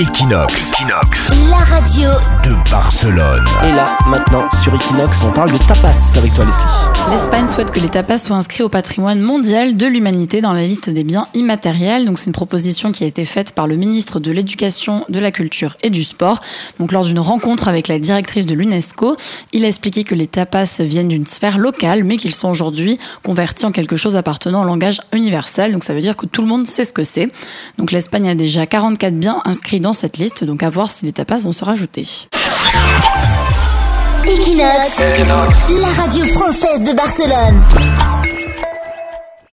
Equinox, la radio de Barcelone. Et là, maintenant, sur Equinox, on parle de tapas avec toi, Leslie. L'Espagne souhaite que les tapas soient inscrits au patrimoine mondial de l'humanité dans la liste des biens immatériels. Donc, c'est une proposition qui a été faite par le ministre de l'Éducation, de la Culture et du Sport. Donc, lors d'une rencontre avec la directrice de l'UNESCO, il a expliqué que les tapas viennent d'une sphère locale, mais qu'ils sont aujourd'hui convertis en quelque chose appartenant au langage universel. Donc, ça veut dire que tout le monde sait ce que c'est. Donc, l'Espagne a déjà 44 biens inscrits dans cette liste, donc à voir si les tapas vont se rajouter. Equinox, la radio française de Barcelone.